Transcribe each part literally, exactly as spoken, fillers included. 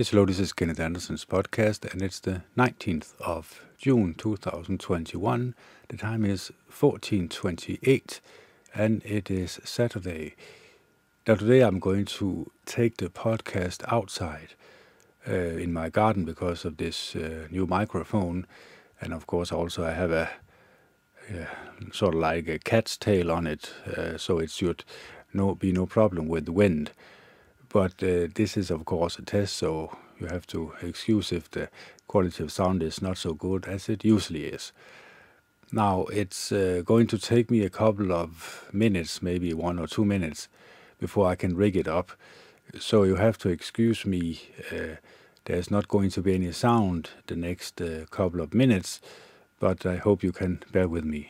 Yes, hello, this is Kenneth Anderson's podcast, and it's the nineteenth of June two thousand twenty-one. The time is fourteen twenty-eight, and it is Saturday. Now, today I'm going to take the podcast outside uh, in my garden because of this uh, new microphone. And, of course, also I have a uh, sort of like a cat's tail on it, uh, so it should no, be no problem with the wind. But uh, this is, of course, a test, so you have to excuse if the quality of sound is not so good as it usually is. Now, it's uh, going to take me a couple of minutes, maybe one or two minutes, before I can rig it up. So you have to excuse me. Uh, there's not going to be any sound the next uh, couple of minutes, but I hope you can bear with me.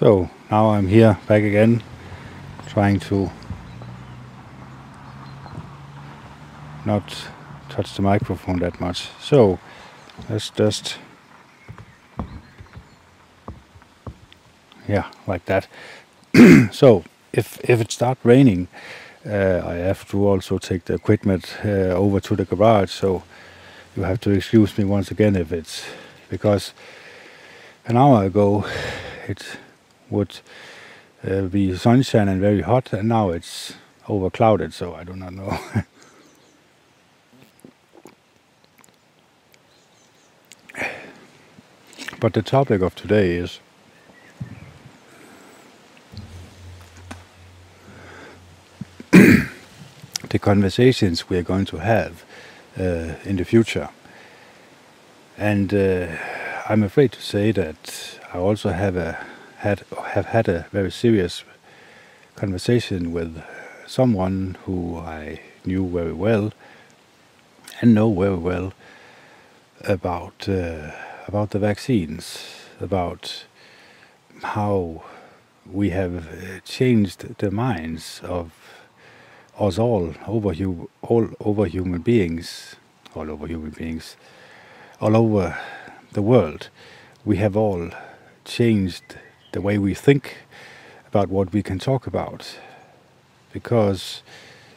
So now I'm here back again, trying to not touch the microphone that much. So let's just, yeah, like that. So if if it starts raining, uh, I have to also take the equipment uh, over to the garage. So you have to excuse me once again if it's, because an hour ago it would uh, be sunshine and very hot, and now it's overclouded, so I do not know. But the topic of today is the conversations we are going to have uh, in the future. And uh, I'm afraid to say that I also have a had have had a very serious conversation with someone who I knew very well and know very well about uh, about the vaccines, about how we have changed the minds of us all over you all over human beings, all over human beings, all over the world. We have all changed the way we think about what we can talk about, because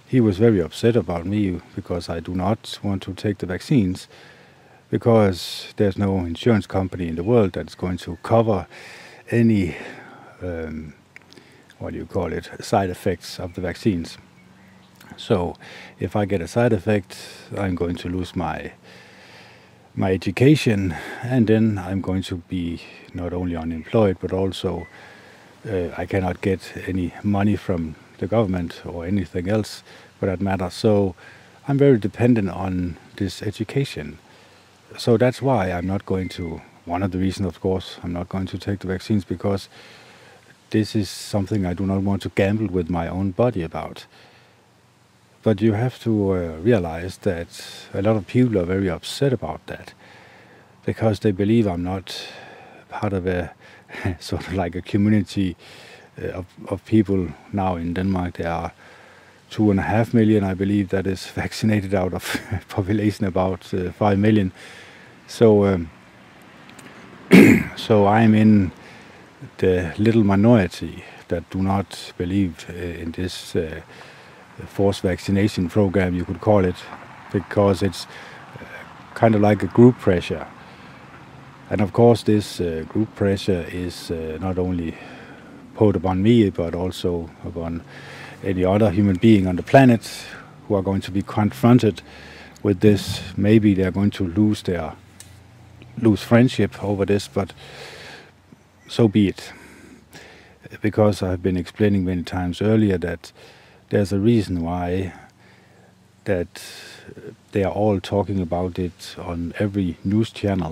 he was very upset about me because I do not want to take the vaccines, because there's no insurance company in the world that's going to cover any um, what do you call it side effects of the vaccines. So if I get a side effect, I'm going to lose my my education, and then I'm going to be not only unemployed, but also uh, I cannot get any money from the government or anything else for that matter. So I'm very dependent on this education. So that's why I'm not going to, one of the reasons of course, I'm not going to take the vaccines, because this is something I do not want to gamble with my own body about. But you have to uh, realize that a lot of people are very upset about that, because they believe I'm not part of a sort of like a community uh, of, of people. Now in Denmark there are two and a half million, I believe, that is vaccinated out of population about uh, five million. So, um, so I'm in the little minority that do not believe uh, in this Uh, forced vaccination program, you could call it, because it's uh, kind of like a group pressure. And of course this uh, group pressure is uh, not only put upon me, but also upon any other human being on the planet who are going to be confronted with this. Maybe they're going to lose their lose friendship over this, but so be it. Because I've been explaining many times earlier that there's a reason why that they are all talking about it on every news channel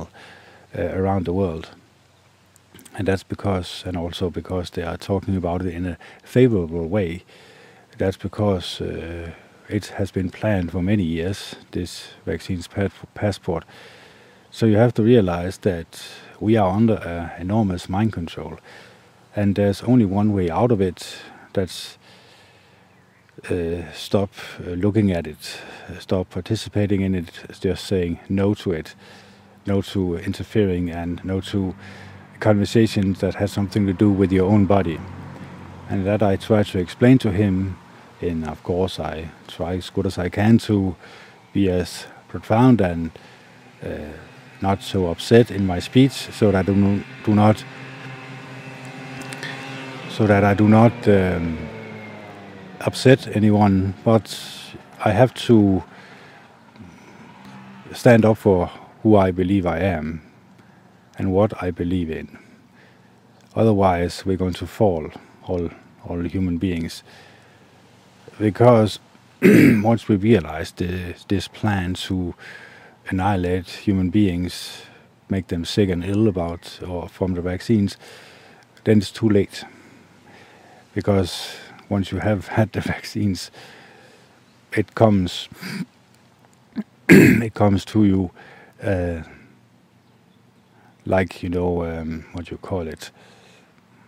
uh, around the world. And that's because, and also because they are talking about it in a favorable way. That's because uh, it has been planned for many years, this vaccines passport. So you have to realize that we are under uh, enormous mind control. And there's only one way out of it, that's Uh, stop uh, looking at it, uh, stop participating in it, just saying no to it, no to interfering, and no to conversations that have something to do with your own body. And that I try to explain to him, and of course I try as good as I can to be as profound and uh, not so upset in my speech, so that I do, do not, so that I do not um, upset anyone, but I have to stand up for who I believe I am and what I believe in. Otherwise we're going to fall, all, all human beings, because once we realize this, this plan to annihilate human beings, make them sick and ill about or from the vaccines, then it's too late. Because once you have had the vaccines, it comes it comes to you uh, like, you know, um, what you call it,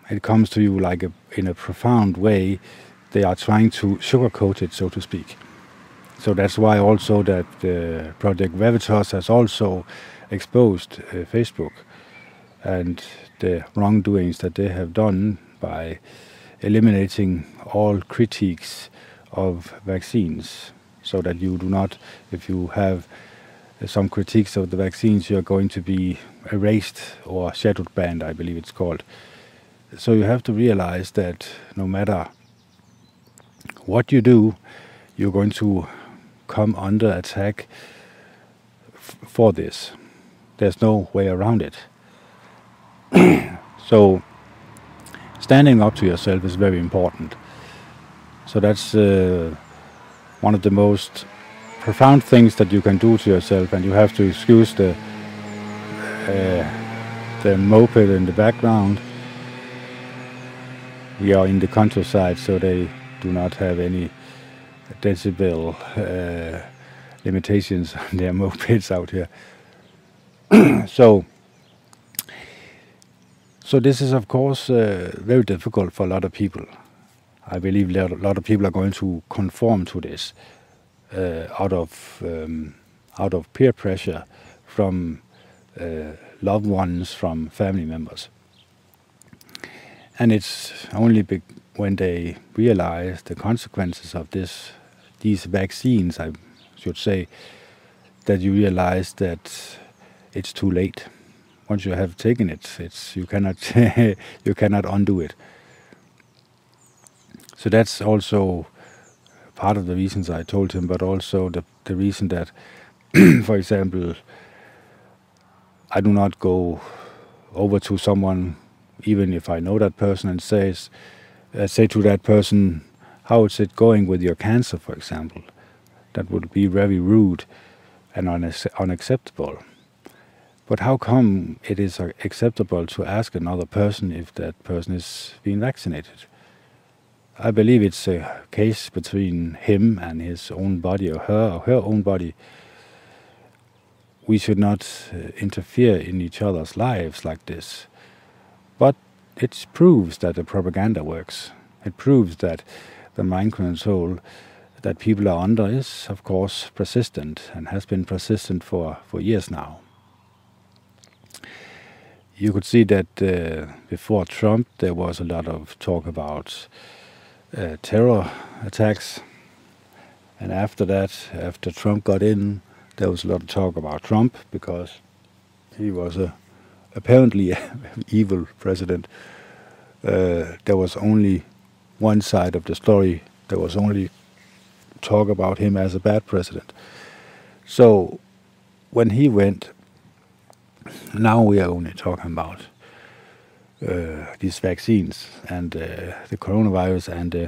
it comes to you like a, in a profound way. They are trying to sugarcoat it, so to speak. So that's why also that uh, Project Veritas has also exposed uh, Facebook and the wrongdoings that they have done by eliminating all critiques of vaccines, so that you do not, if you have some critiques of the vaccines, you're going to be erased or shadow banned, I believe it's called. So you have to realize that no matter what you do, you're going to come under attack f for this. There's no way around it. So standing up to yourself is very important. So that's uh, one of the most profound things that you can do to yourself, and you have to excuse the uh, the moped in the background. We are in the countryside, so they do not have any decibel uh, limitations on their mopeds out here. so so this is of course uh, very difficult for a lot of people. I believe a lot of people are going to conform to this uh, out of um, out of peer pressure from uh, loved ones, from family members. And it's only be when they realize the consequences of this, these vaccines, I should say, that you realize that it's too late. Once you have taken it, it's you cannot you cannot undo it. So that's also part of the reasons I told him, but also the, the reason that, for example, I do not go over to someone, even if I know that person, and says, uh, say to that person, how is it going with your cancer, for example? That would be very rude and unacceptable. But how come it is acceptable to ask another person if that person is being vaccinated? I believe it's a case between him and his own body, or her or her own body. We should not interfere in each other's lives like this. But it proves that the propaganda works. It proves that the mind control that people are under is, of course, persistent, and has been persistent for, for years now. You could see that uh, before Trump, there was a lot of talk about Uh, terror attacks, and after that, after Trump got in, there was a lot of talk about Trump, because he was a apparently evil president. Uh, there was only one side of the story. There was only talk about him as a bad president. So when he went, now we are only talking about Uh, these vaccines and uh, the coronavirus, and uh,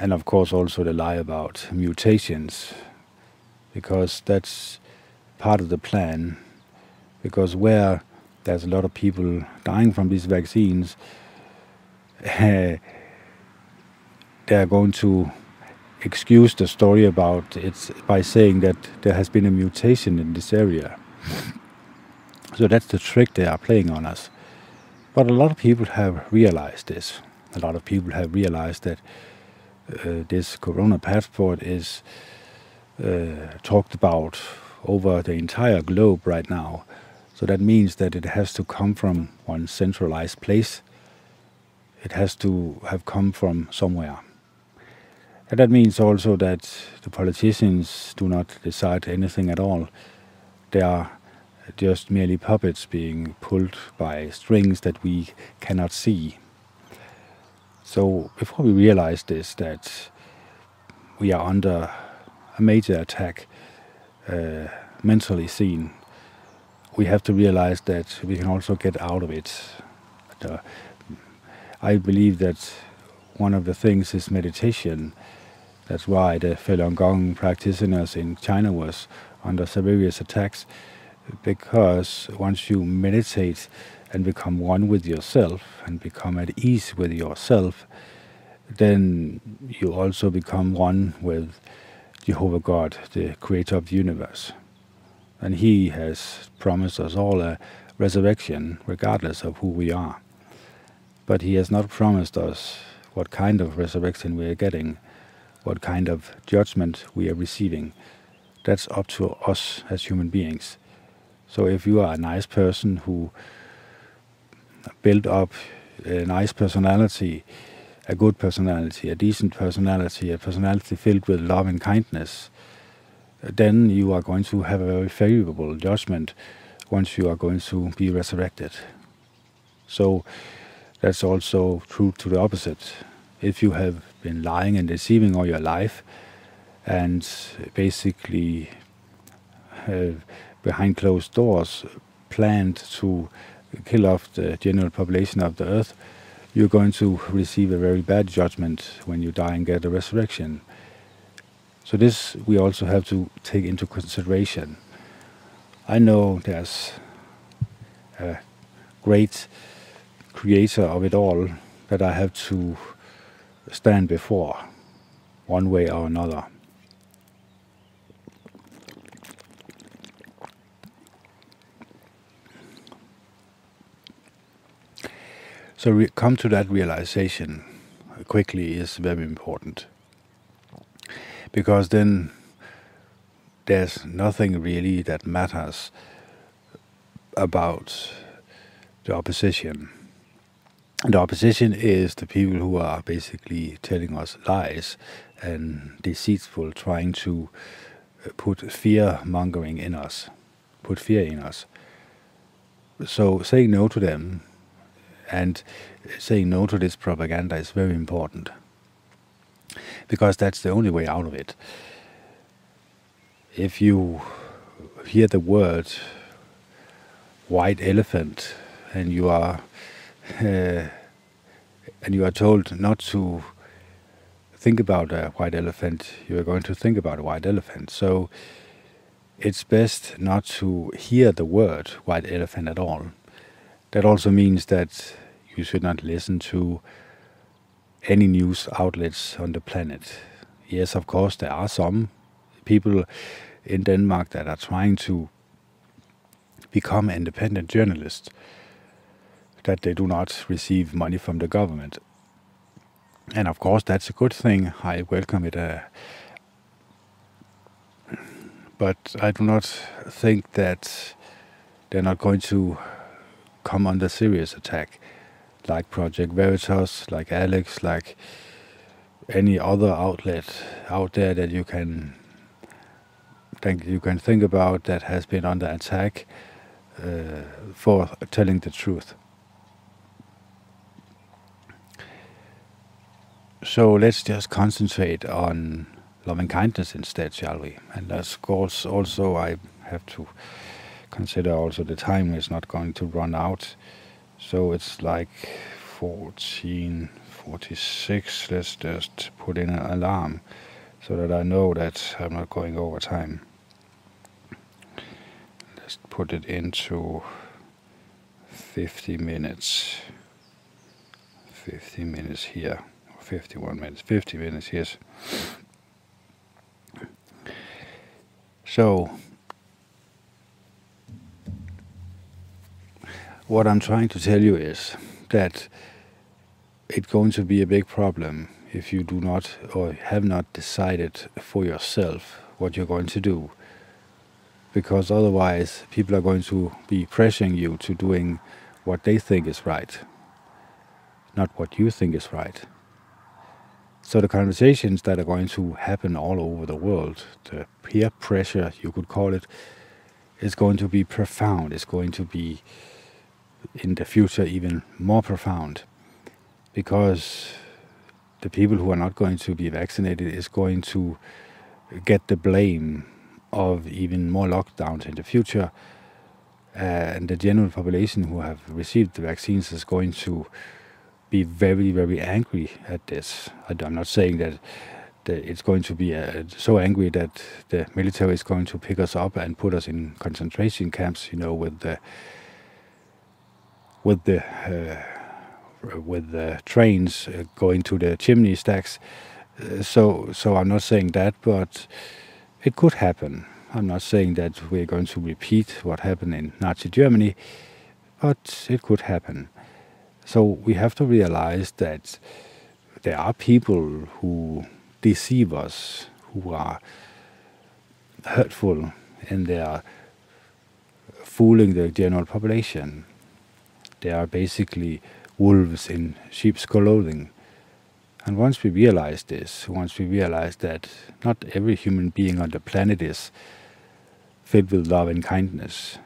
and of course also the lie about mutations, because that's part of the plan. Because where there's a lot of people dying from these vaccines, uh, they are going to excuse the story about it by saying that there has been a mutation in this area. So that's the trick they are playing on us. But a lot of people have realized this. A lot of people have realized that uh, this corona passport is uh, talked about over the entire globe right now. So that means that it has to come from one centralized place. It has to have come from somewhere. And that means also that the politicians do not decide anything at all. They are just merely puppets being pulled by strings that we cannot see. So before we realize this, that we are under a major attack, uh, mentally seen, we have to realize that we can also get out of it. But, uh, I believe that one of the things is meditation. That's why the Falun Gong practitioners in China was under serious attacks, because once you meditate and become one with yourself and become at ease with yourself, then you also become one with Jehovah God, the creator of the universe. And he has promised us all a resurrection, regardless of who we are. But he has not promised us what kind of resurrection we are getting, what kind of judgment we are receiving. That's up to us as human beings. So if you are a nice person who built up a nice personality, a good personality, a decent personality, a personality filled with love and kindness, then you are going to have a very favorable judgment once you are going to be resurrected. So that's also true to the opposite. If you have been lying and deceiving all your life and basically uh, behind closed doors planned to kill off the general population of the earth, you're going to receive a very bad judgment when you die and get a resurrection. So this we also have to take into consideration. I know there's a great creator of it all that I have to stand before, one way or another. So we come to that realization quickly is very important, because then there's nothing really that matters about the opposition. And the opposition is the people who are basically telling us lies and deceitful, trying to put fear-mongering in us, put fear in us. So saying no to them and saying no to this propaganda is very important, because that's the only way out of it. If you hear the word white elephant and you are uh, and you are told not to think about a white elephant, you are going to think about a white elephant. So it's best not to hear the word white elephant at all. That also means that you should not listen to any news outlets on the planet. Yes, of course, there are some people in Denmark that are trying to become independent journalists, that they do not receive money from the government. And of course, that's a good thing. I welcome it. Uh, but I do not think that they're not going to come under serious attack, like Project Veritas, like Alex, like any other outlet out there that you can think you can think about that has been under attack uh, for telling the truth. So let's just concentrate on loving kindness instead, shall we? And of course, also I have to consider also the time is not going to run out. So it's like fourteen forty-six. Let's just put in an alarm so that I know that I'm not going over time. Let's put it into fifty minutes. fifty minutes here. fifty-one minutes. fifty minutes, yes. So what I'm trying to tell you is that it's going to be a big problem if you do not or have not decided for yourself what you're going to do. Because otherwise people are going to be pressuring you to doing what they think is right, not what you think is right. So the conversations that are going to happen all over the world, the peer pressure you could call it, is going to be profound. It's going to be in the future even more profound, because the people who are not going to be vaccinated is going to get the blame of even more lockdowns in the future, uh, and the general population who have received the vaccines is going to be very, very angry at this. I'm not saying that it's going to be uh, so angry that the military is going to pick us up and put us in concentration camps, you know, with the with the uh, with the trains uh, going to the chimney stacks. Uh, so so I'm not saying that, but it could happen. I'm not saying that we're going to repeat what happened in Nazi Germany, but it could happen. So we have to realize that there are people who deceive us, who are hurtful, and they are fooling the general population. They are basically wolves in sheep's clothing. And once we realize this, once we realize that not every human being on the planet is filled with love and kindness,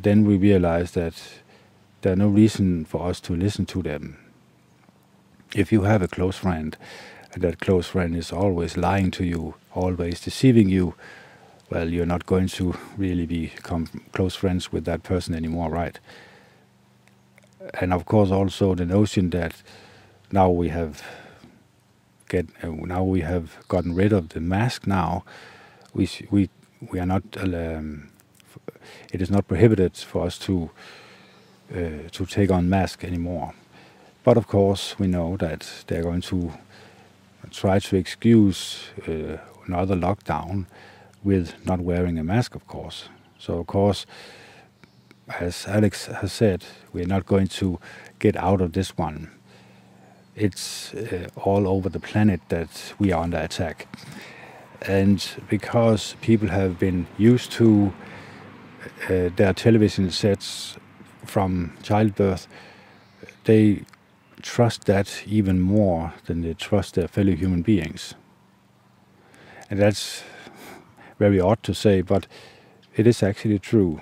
then we realize that there are no reason for us to listen to them. If you have a close friend, and that close friend is always lying to you, always deceiving you, well, you're not going to really become close friends with that person anymore, right? And of course, also the notion that now we have get uh, now we have gotten rid of the mask. Now we sh we we are not. Um, it is not prohibited for us to uh, to take on mask anymore. But of course, we know that they're going to try to excuse uh, another lockdown with not wearing a mask, of course. So, of course, as Alex has said, we're not going to get out of this one. It's uh, all over the planet that we are under attack. And because people have been used to uh, their television sets from childbirth, they trust that even more than they trust their fellow human beings. And that's very odd to say, but it is actually true.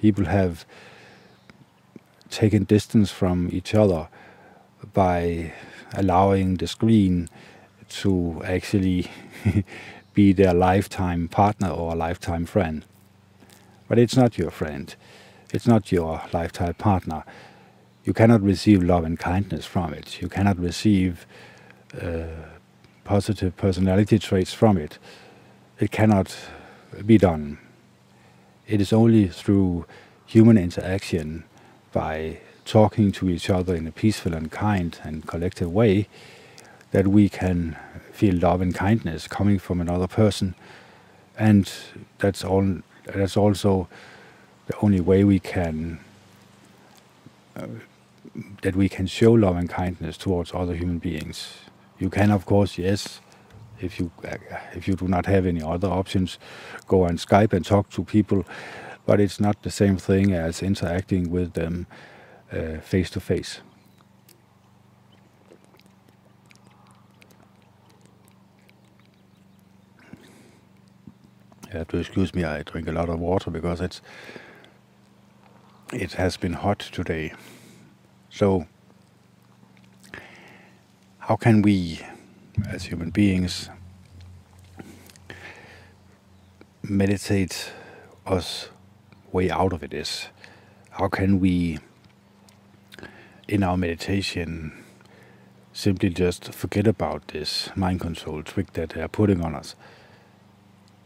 People have taken distance from each other by allowing the screen to actually be their lifetime partner or lifetime friend. But it's not your friend. It's not your lifetime partner. You cannot receive love and kindness from it. You cannot receive uh, positive personality traits from it. It cannot be done. It is only through human interaction, by talking to each other in a peaceful and kind and collective way, that we can feel love and kindness coming from another person. And that's all. That's also the only way we can uh, that we can show love and kindness towards other human beings. You can, of course, yes. If you if you do not have any other options, go on Skype and talk to people, but it's not the same thing as interacting with them uh, face to face. You have to excuse me. I drink a lot of water because it's it has been hot today. So how can we, as human beings, meditate us way out of it is? How can we, in our meditation, simply just forget about this mind control trick that they are putting on us?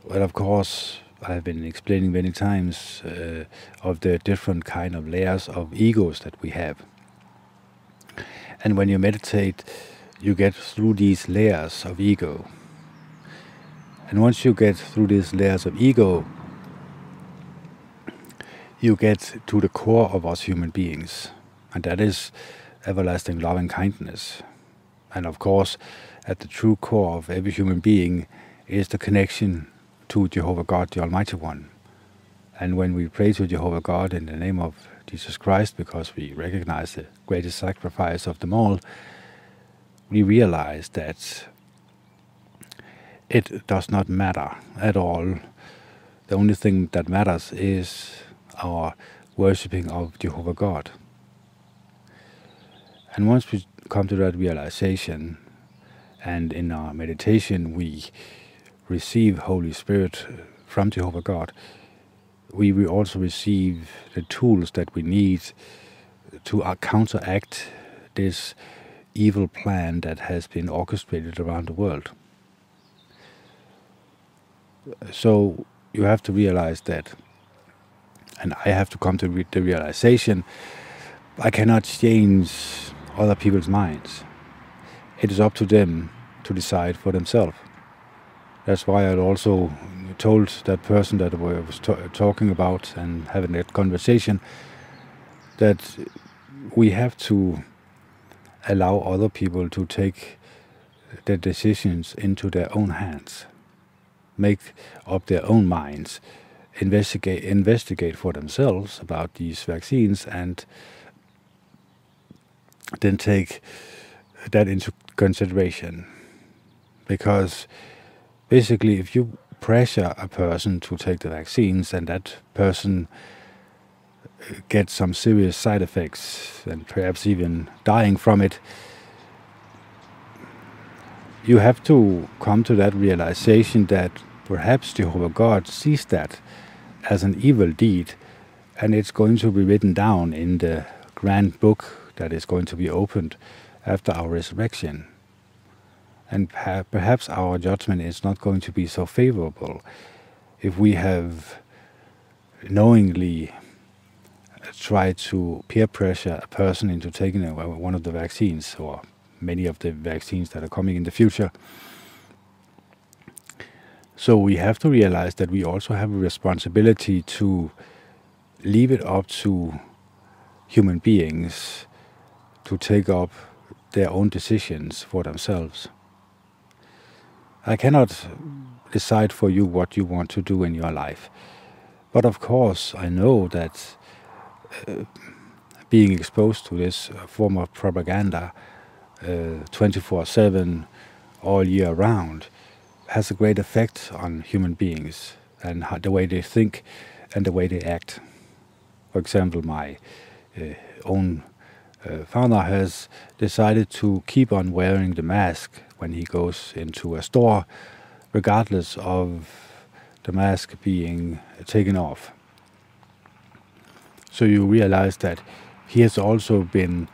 Well, of course, I've been explaining many times uh, of the different kind of layers of egos that we have. And when you meditate, you get through these layers of ego. And once you get through these layers of ego, you get to the core of us human beings. And that is everlasting love and kindness. And of course, at the true core of every human being is the connection to Jehovah God, the Almighty One. And when we pray to Jehovah God in the name of Jesus Christ, because we recognize the greatest sacrifice of them all, we realize that it does not matter at all. The only thing that matters is our worshipping of Jehovah God. And once we come to that realization, and in our meditation we receive Holy Spirit from Jehovah God, we will also receive the tools that we need to counteract this evil plan that has been orchestrated around the world. So you have to realize that, and I have to come to re the realization, I cannot change other people's minds. It is up to them to decide for themselves. That's why I also told that person that I was t talking about and having that conversation that we have to allow other people to take their decisions into their own hands, make up their own minds, investigate investigate for themselves about these vaccines, and then take that into consideration. Because basically, if you pressure a person to take the vaccines and that person gets some serious side effects and perhaps even dying from it, you have to come to that realization that perhaps Jehovah God sees that as an evil deed, and it's going to be written down in the grand book that is going to be opened after our resurrection. And perhaps our judgment is not going to be so favorable if we have knowingly tried to peer pressure a person into taking one of the vaccines, or many of the vaccines that are coming in the future. So we have to realize that we also have a responsibility to leave it up to human beings to take up their own decisions for themselves. I cannot decide for you what you want to do in your life. But of course, I know that uh, being exposed to this form of propaganda twenty-four seven, all year round, has a great effect on human beings and how, the way they think and the way they act. For example, my uh, own uh, founder has decided to keep on wearing the mask when he goes into a store, regardless of the mask being taken off. So you realize that he has also been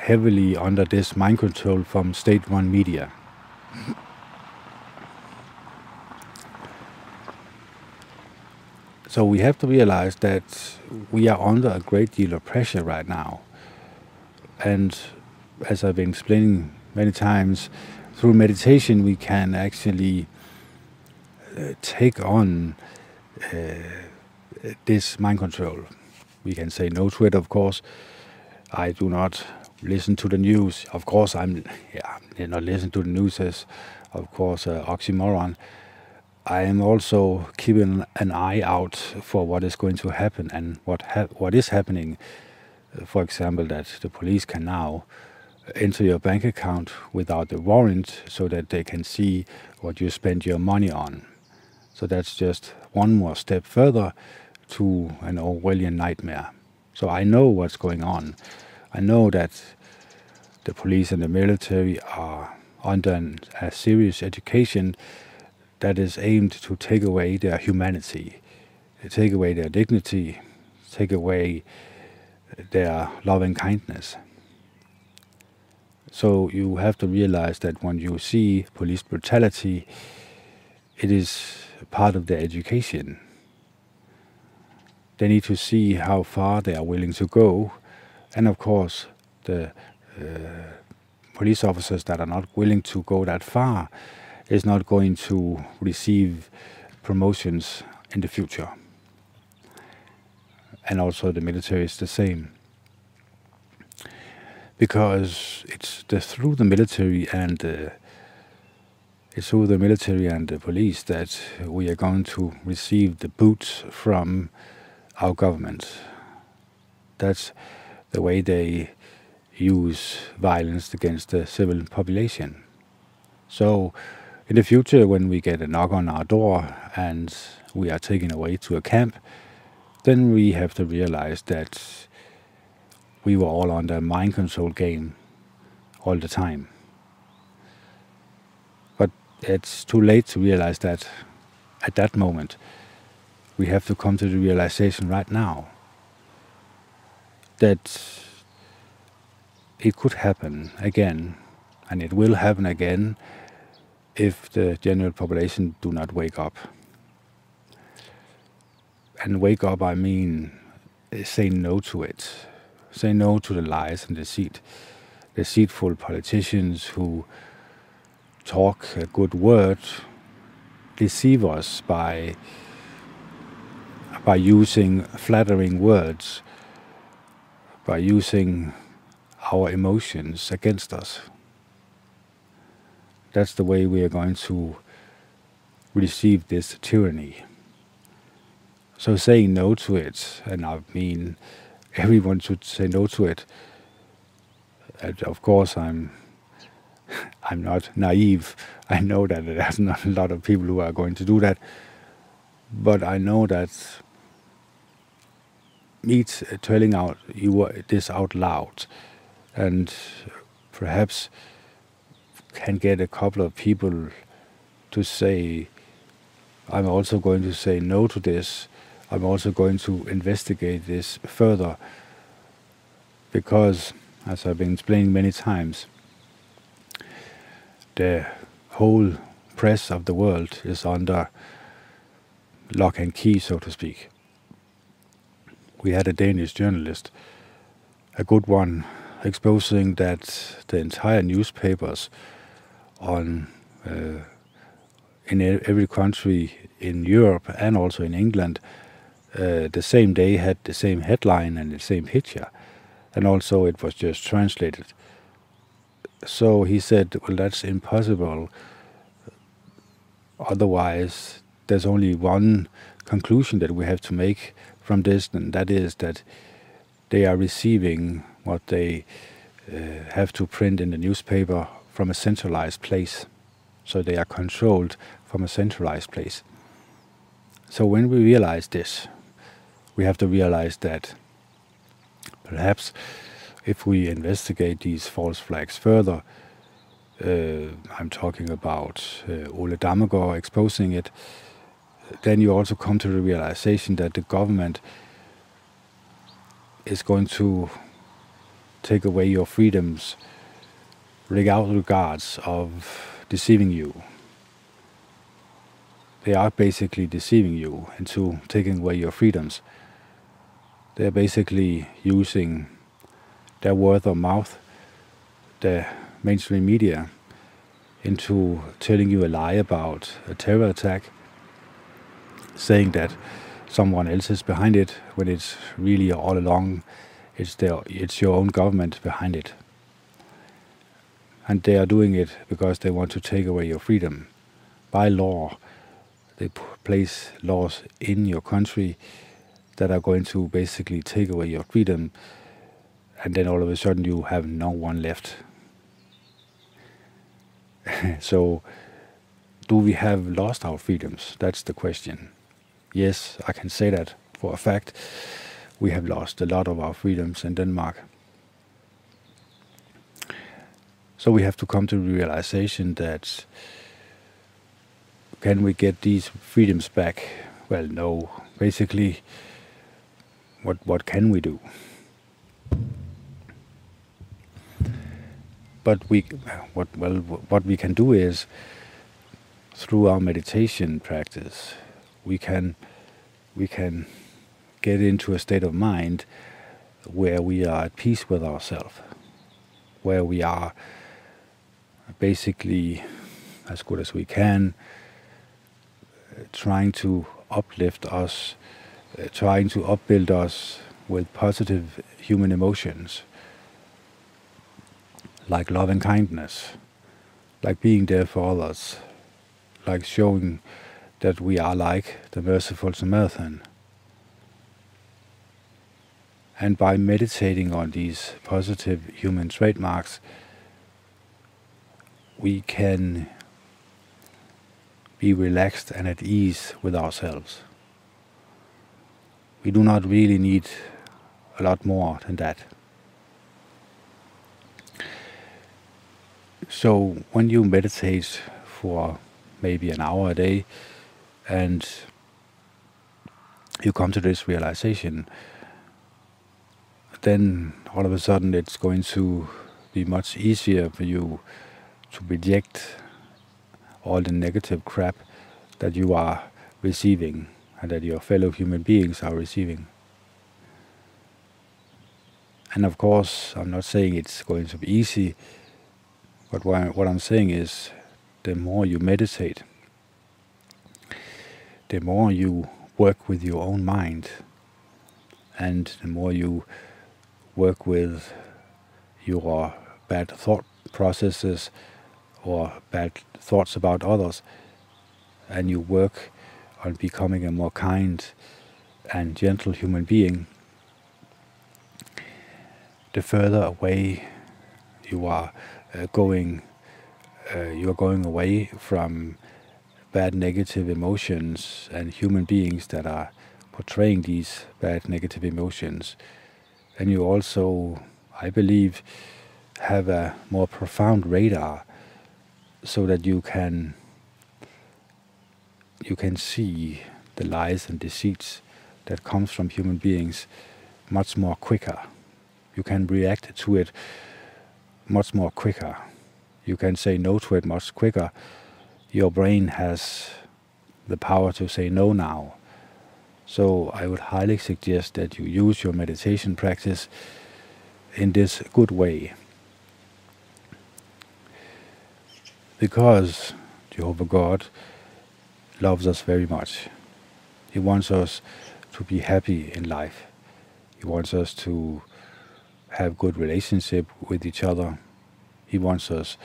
heavily under this mind control from state-run media. So we have to realize that we are under a great deal of pressure right now. And as I've been explaining many times, through meditation we can actually uh, take on uh, this mind control. We can say no to it, of course. I do not listen to the news. Of course, I'm yeah, not listening to the news is, of course, an oxymoron. I am also keeping an eye out for what is going to happen and what ha what is happening. For example, that the police can now enter your bank account without a warrant, so that they can see what you spend your money on. So that's just one more step further to an Orwellian nightmare. So I know what's going on. I know that the police and the military are under an, a serious education that is aimed to take away their humanity, take away their dignity, take away their love and kindness. So you have to realize that when you see police brutality, it is part of their education. They need to see how far they are willing to go. And of course, the uh, police officers that are not willing to go that far is not going to receive promotions in the future. And also the military is the same. Because it's the, through the military and the, it's through the military and the police that we are going to receive the boots from our government. That's the way they use violence against the civil population. So in the future, when we get a knock on our door and we are taken away to a camp, then we have to realize that we were all on the mind control game all the time. But it's too late to realize that at that moment. We have to come to the realization right now that it could happen again, and it will happen again if the general population do not wake up. And wake up, I mean, say no to it. Say no to the lies and deceit. Deceitful politicians who talk a good word deceive us by by using flattering words, by using our emotions against us. That's the way we are going to receive this tyranny. So saying no to it, and I mean everyone should say no to it. And of course, I'm I'm not naive. I know that there's not a lot of people who are going to do that. But I know that me telling out you this out loud, and perhaps can get a couple of people to say, I'm also going to say no to this. I'm also going to investigate this further, because, as I've been explaining many times, the whole press of the world is under lock and key, so to speak. We had a Danish journalist, a good one, exposing that the entire newspapers on uh, in every country in Europe and also in England, uh, the same day had the same headline and the same picture, and also it was just translated. So he said, well, that's impossible. Otherwise, there's only one conclusion that we have to make from this, and that is that they are receiving what they uh, have to print in the newspaper from a centralized place. So they are controlled from a centralized place. So when we realize this, we have to realize that perhaps if we investigate these false flags further, uh, I'm talking about uh, Ole Darmogor exposing it, then you also come to the realization that the government is going to take away your freedoms without regards of deceiving you. They are basically deceiving you into taking away your freedoms. They are basically using their word of mouth, the mainstream media, into telling you a lie about a terror attack, saying that someone else is behind it, when it's really all along it's their, it's your own government behind it. And they are doing it because they want to take away your freedom. By law, they place laws in your country that are going to basically take away your freedom, and then all of a sudden you have no one left. So, do we have lost our freedoms? That's the question. Yes, I can say that for a fact. We have lost a lot of our freedoms in Denmark. So we have to come to the realization that, can we get these freedoms back? Well, no. Basically, what, what can we do? But we, what, well, what we can do is, through our meditation practice, we can we can get into a state of mind where we are at peace with ourselves, where we are basically as good as we can, trying to uplift us, trying to upbuild us with positive human emotions, like love and kindness, like being there for others, like showing that we are like the merciful Samaritan. And by meditating on these positive human trademarks, we can be relaxed and at ease with ourselves. We do not really need a lot more than that. So when you meditate for maybe an hour a day, and you come to this realization, then all of a sudden it's going to be much easier for you to reject all the negative crap that you are receiving and that your fellow human beings are receiving. And of course, I'm not saying it's going to be easy, but what I'm saying is, the more you meditate, the more you work with your own mind and the more you work with your bad thought processes or bad thoughts about others, and you work on becoming a more kind and gentle human being, the further away you are uh, going, uh, you are going away from bad negative emotions and human beings that are portraying these bad negative emotions. And you also, I believe, have a more profound radar so that you can you can see the lies and deceits that comes from human beings much more quicker. You can react to it much more quicker. You can say no to it much quicker. Your brain has the power to say no now. So I would highly suggest that you use your meditation practice in this good way. Because Jehovah God loves us very much. He wants us to be happy in life. He wants us to have good relationship with each other. He wants us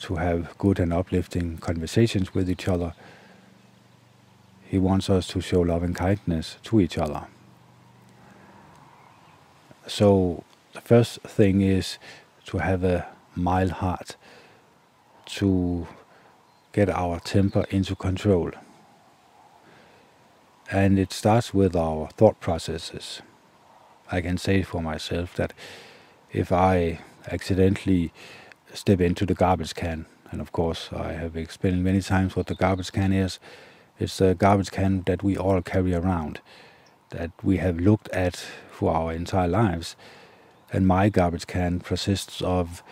to have good and uplifting conversations with each other. He wants us to show love and kindness to each other. So the first thing is to have a mild heart, to get our temper into control. And it starts with our thought processes. I can say for myself that if I accidentally step into the garbage can, and of course I have explained many times what the garbage can is, it's a garbage can that we all carry around, that we have looked at for our entire lives. And my garbage can consists of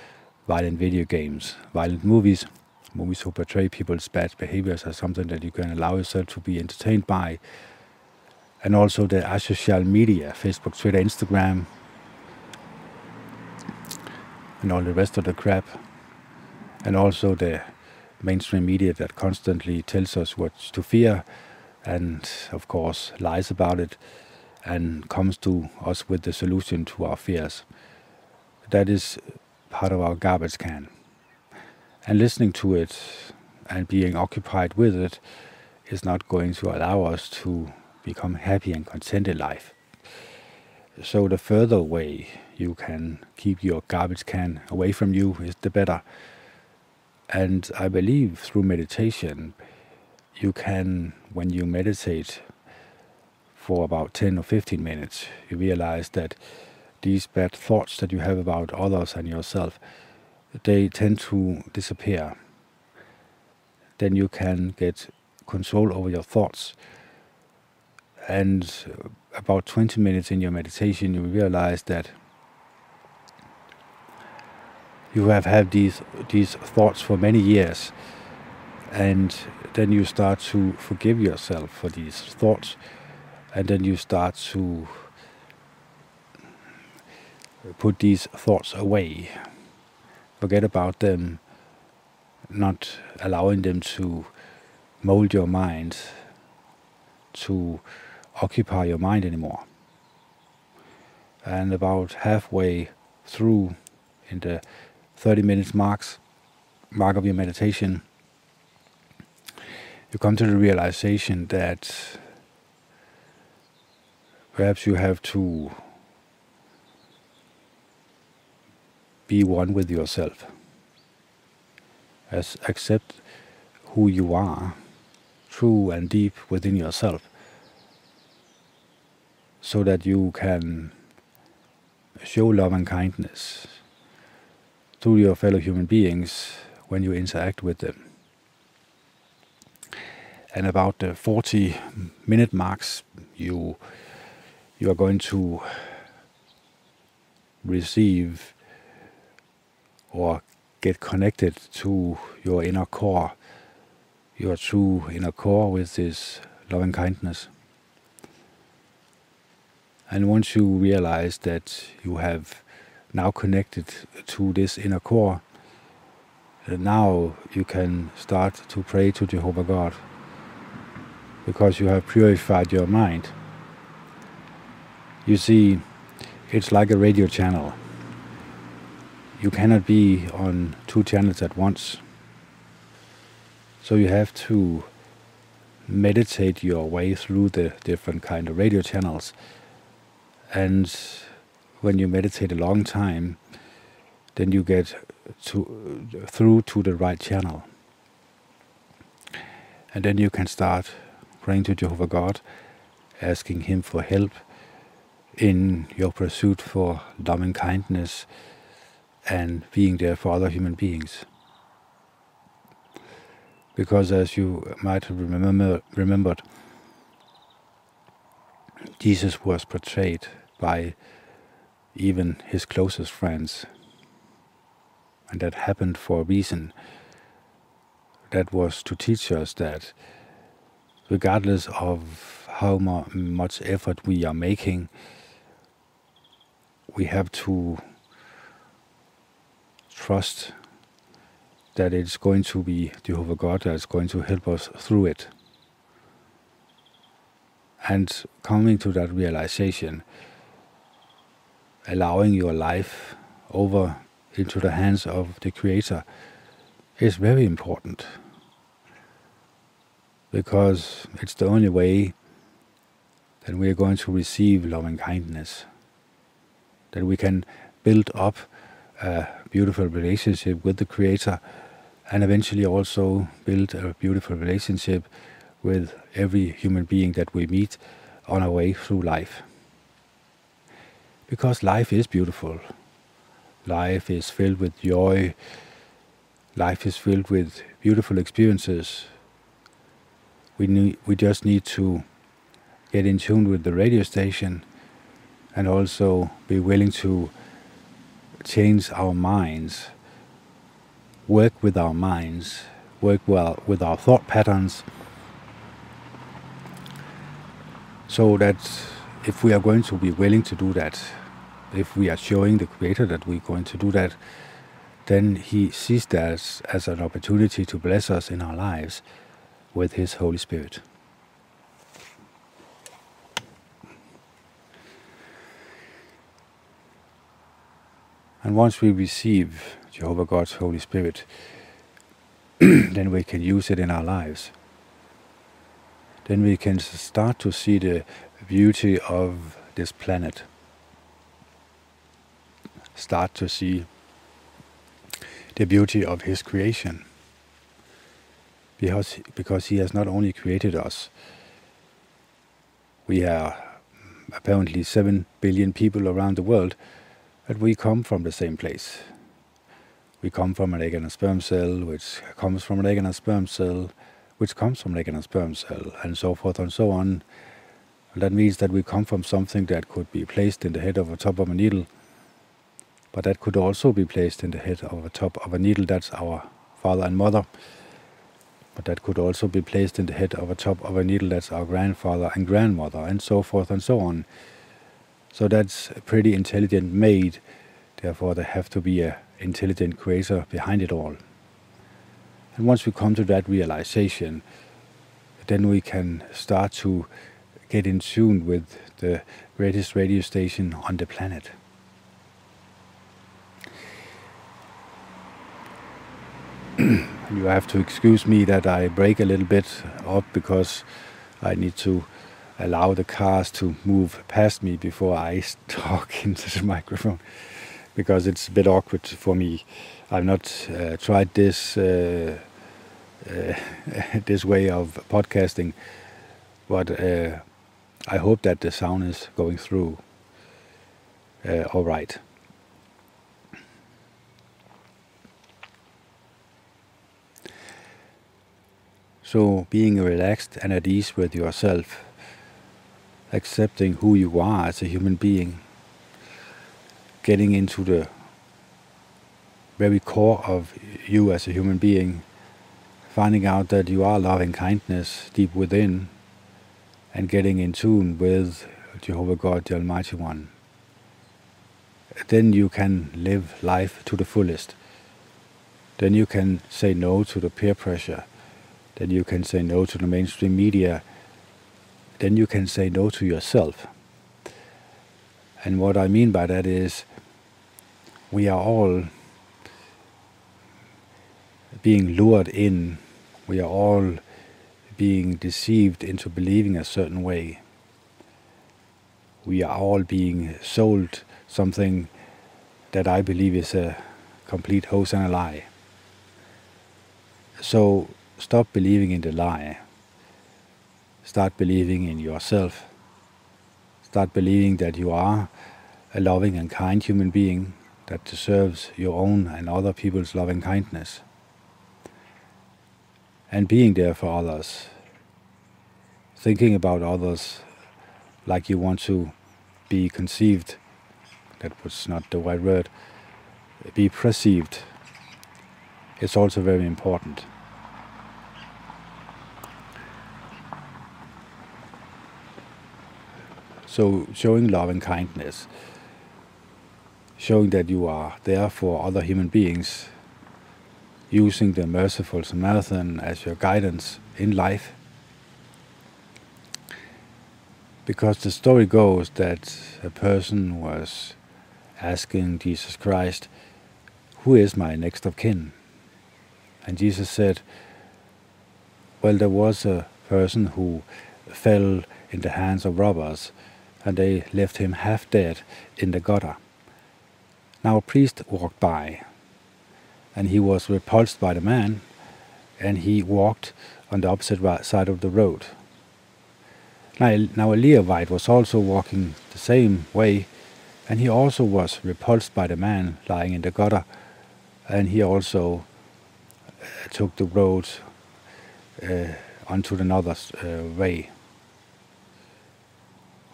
violent video games, violent movies, movies who portray people's bad behaviors as something that you can allow yourself to be entertained by. And also the asocial media, Facebook, Twitter, Instagram, and all the rest of the crap. And also the mainstream media that constantly tells us what to fear and, of course, lies about it and comes to us with the solution to our fears. That is part of our garbage can. And listening to it and being occupied with it is not going to allow us to become happy and content in life. So the further away you can keep your garbage can away from you is the better. And I believe through meditation you can, when you meditate for about ten or fifteen minutes, you realize that these bad thoughts that you have about others and yourself, they tend to disappear. Then you can get control over your thoughts. And about twenty minutes in your meditation, you realize that you have had these, these thoughts for many years. And then you start to forgive yourself for these thoughts. And then you start to put these thoughts away, forget about them, not allowing them to mold your mind, to occupy your mind anymore. And about halfway through, in the thirty minutes marks, mark of your meditation, you come to the realization that perhaps you have to be one with yourself. As accept who you are, true and deep within yourself, so that you can show love and kindness to your fellow human beings when you interact with them. And about the forty minute marks, you you are going to receive or get connected to your inner core, your true inner core, with this loving kindness. And once you realize that you have now connected to this inner core, now you can start to pray to Jehovah God. because you have purified your mind. You see, it's like a radio channel. You cannot be on two channels at once. So you have to meditate your way through the different kind of radio channels. And when you meditate a long time, then you get to, through to the right channel. And then you can start praying to Jehovah God, asking Him for help in your pursuit for loving kindness and being there for other human beings. Because as you might have remember, remembered, Jesus was portrayed by even His closest friends. And that happened for a reason. That was to teach us that regardless of how much effort we are making, we have to trust that it's going to be Jehovah God that's going to help us through it. And coming to that realization, allowing your life over into the hands of the Creator is very important, because it's the only way that we are going to receive loving kindness, that we can build up a beautiful relationship with the Creator and eventually also build a beautiful relationship with every human being that we meet on our way through life. Because life is beautiful. Life is filled with joy. Life is filled with beautiful experiences. We need, we just need to get in tune with the radio station and also be willing to change our minds, work with our minds, work well with our thought patterns, so that if we are going to be willing to do that, if we are showing the Creator that we're going to do that, then He sees that as, as an opportunity to bless us in our lives with His Holy Spirit. And once we receive Jehovah God's Holy Spirit, then we can use it in our lives. Then we can start to see the beauty of this planet. Start to see the beauty of His creation. Because, because He has not only created us, we are apparently seven billion people around the world, but we come from the same place. We come from an egg and a sperm cell, which comes from an egg and a sperm cell, which comes from an egg and a sperm cell, and so forth and so on. And that means that we come from something that could be placed in the head of a top of a needle, but that could also be placed in the head of a top of a needle. That's our father and mother. But that could also be placed in the head of a top of a needle. That's our grandfather and grandmother, and so forth and so on. So that's pretty intelligent made. Therefore, there have to be an intelligent Creator behind it all. And once we come to that realization, then we can start to get in tune with the greatest radio station on the planet. You have to excuse me that I break a little bit up, because I need to allow the cars to move past me before I talk into the microphone, because it's a bit awkward for me. I've not uh, tried this uh, uh, this way of podcasting, but uh, I hope that the sound is going through uh, all right. So being relaxed and at ease with yourself, accepting who you are as a human being, getting into the very core of you as a human being, finding out that you are loving kindness deep within, and getting in tune with Jehovah God, the Almighty One. Then you can live life to the fullest. Then you can say no to the peer pressure. Then you can say no to the mainstream media. then you can say no to yourself. And what I mean by that is, we are all being lured in, we are all being deceived into believing a certain way. We are all being sold something that I believe is a complete hoax and a lie. So stop believing in the lie. Start believing in yourself. Start believing that you are a loving and kind human being that deserves your own and other people's loving kindness. And being there for others. Thinking about others like you want to be conceived. That was not the right word. Be perceived. It's also very important. So showing love and kindness, showing that you are there for other human beings, using the merciful Samaritan as your guidance in life. Because the story goes that a person was asking Jesus Christ, who is my next of kin? And Jesus said, well, there was a person who fell in the hands of robbers, and they left him half dead in the gutter. Now a priest walked by, and he was repulsed by the man, and he walked on the opposite side of the road. Now, now a Levite was also walking the same way, and he also was repulsed by the man lying in the gutter, and he also took the road uh, onto another uh, way,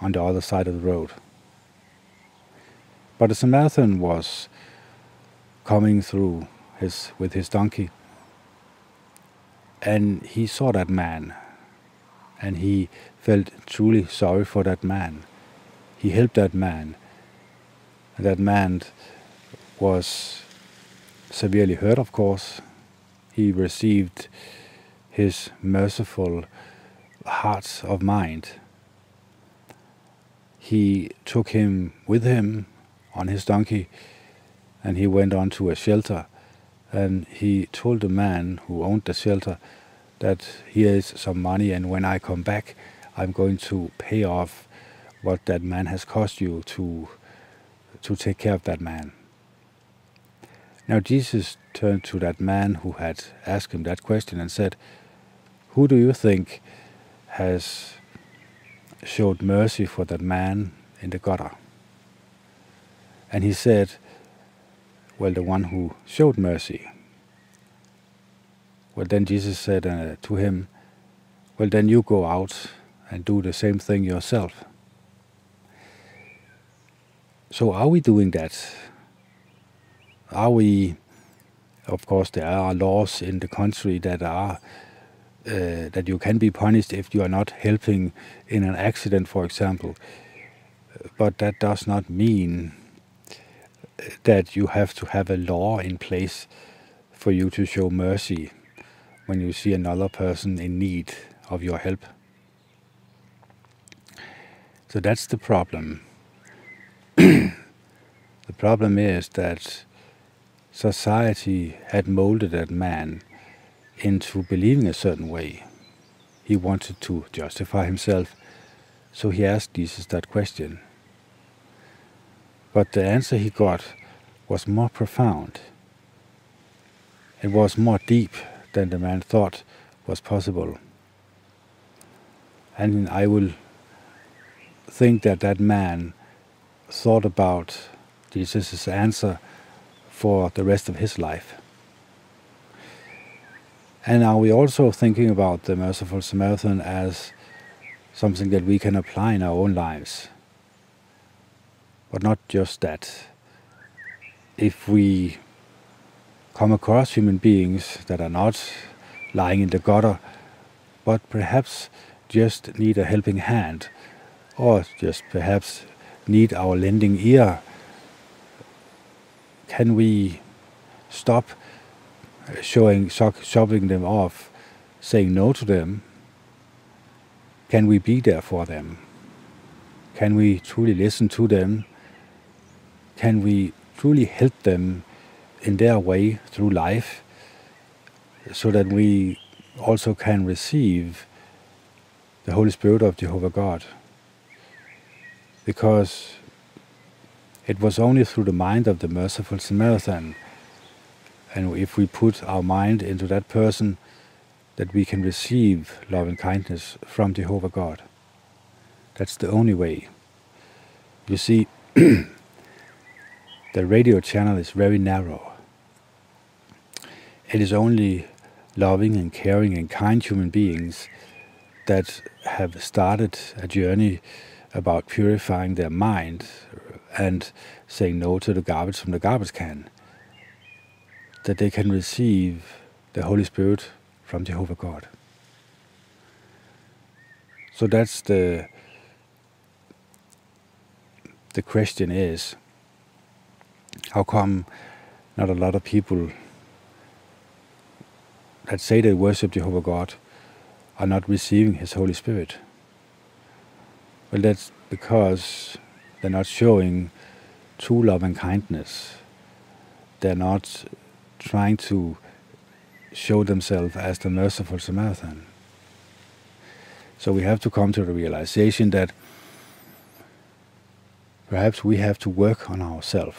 on the other side of the road. But the Samaritan was coming through his with his donkey, and he saw that man, and he felt truly sorry for that man. He helped that man, and that man was severely hurt, of course. He received his merciful heart of mind. He took him with him on his donkey, and he went on to a shelter, and he told the man who owned the shelter that here is some money, and when I come back I'm going to pay off what that man has cost you to, to take care of that man. Now Jesus turned to that man who had asked him that question and said, who do you think has showed mercy for that man in the gutter? And he said, well, the one who showed mercy. Well, then Jesus said uh, to him, well, then you go out and do the same thing yourself. So are we doing that? Are we, of course, there are laws in the country that are uh, that you can be punished if you are not helping in an accident, for example. But that does not mean that you have to have a law in place for you to show mercy when you see another person in need of your help. So that's the problem. The problem is that society had molded that man into believing a certain way. He wanted to justify himself, so he asked Jesus that question. But the answer he got was more profound. It was more deep than the man thought was possible. And I will think that that man thought about Jesus' answer for the rest of his life. And are we also thinking about the merciful Samaritan as something that we can apply in our own lives? But not just that. If we come across human beings that are not lying in the gutter, but perhaps just need a helping hand, or just perhaps need our lending ear, can we stop showing, shoving them off, saying no to them, Can we be there for them? Can we truly listen to them? Can we truly help them in their way through life, so that we also can receive the Holy Spirit of Jehovah God? Because it was only through the mind of the merciful Samaritan, and if we put our mind into that person, that we can receive love and kindness from Jehovah God. That's the only way. You see, the radio channel is very narrow. It is only loving and caring and kind human beings that have started a journey about purifying their mind and saying no to the garbage from the garbage can, that they can receive the Holy Spirit from Jehovah God. So that's the the question is, how come not a lot of people that say they worship Jehovah God are not receiving His Holy Spirit? Well, that's because they're not showing true love and kindness. They're not trying to show themselves as the merciful Samaritan. So we have to come to the realization that perhaps we have to work on ourselves.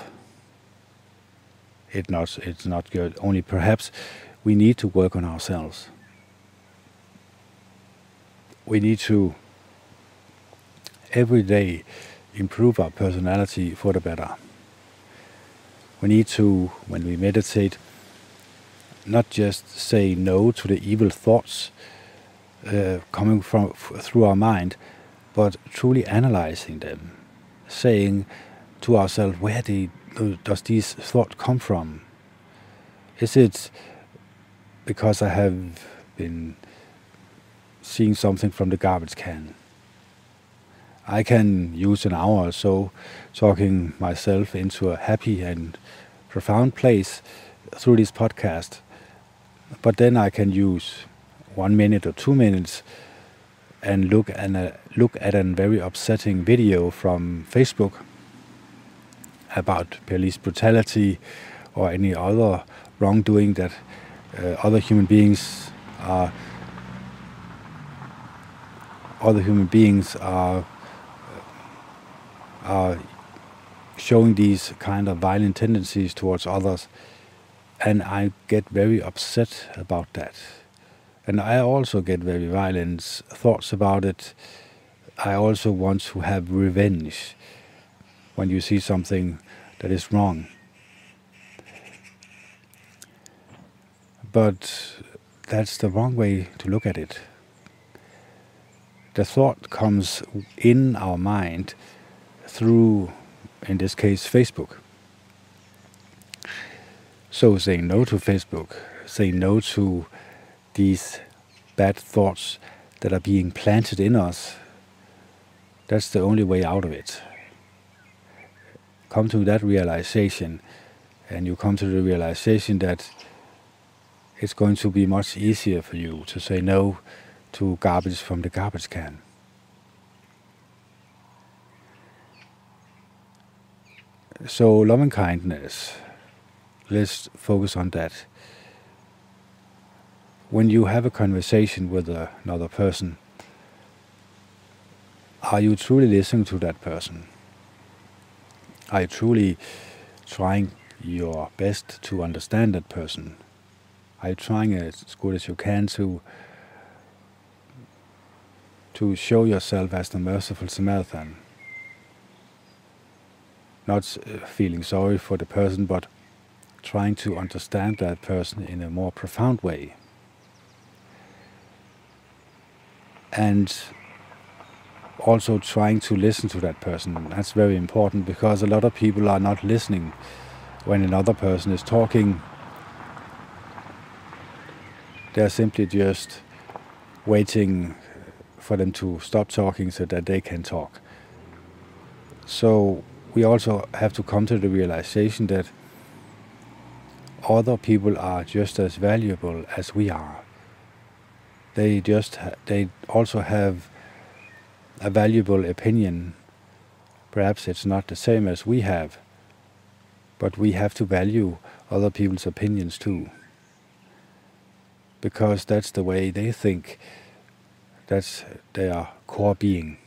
It not, it's not good, only perhaps we need to work on ourselves. We need to every day improve our personality for the better. We need to, when we meditate, not just say no to the evil thoughts uh, coming from f through our mind, but truly analyzing them, saying to ourselves, where they, uh, does these thoughts come from? Is it because I have been seeing something from the garbage can? I can use an hour or so talking myself into a happy and profound place through this podcast, but then I can use one minute or two minutes and look and uh, look at a very upsetting video from Facebook about police brutality or any other wrongdoing that uh, other human beings are other human beings are are showing these kind of violent tendencies towards others, and I get very upset about that. And I also get very violent thoughts about it. I also want to have revenge when you see something that is wrong. But that's the wrong way to look at it. The thought comes in our mind through, in this case, Facebook. So saying no to Facebook, saying no to these bad thoughts that are being planted in us, that's the only way out of it. Come to that realization, and you come to the realization that it's going to be much easier for you to say no to garbage from the garbage can. So love and kindness, let's focus on that. When you have a conversation with another person, are you truly listening to that person? Are you truly trying your best to understand that person? Are you trying as good as you can to, to show yourself as the merciful Samaritan? Not feeling sorry for the person, but trying to understand that person in a more profound way. And also trying to listen to that person. That's very important, because a lot of people are not listening when another person is talking. They're simply just waiting for them to stop talking so that they can talk. So we also have to come to the realization that other people are just as valuable as we are. They just ha they also have a valuable opinion. Perhaps it's not the same as we have, but we have to value other people's opinions too, because that's the way they think. That's their core being.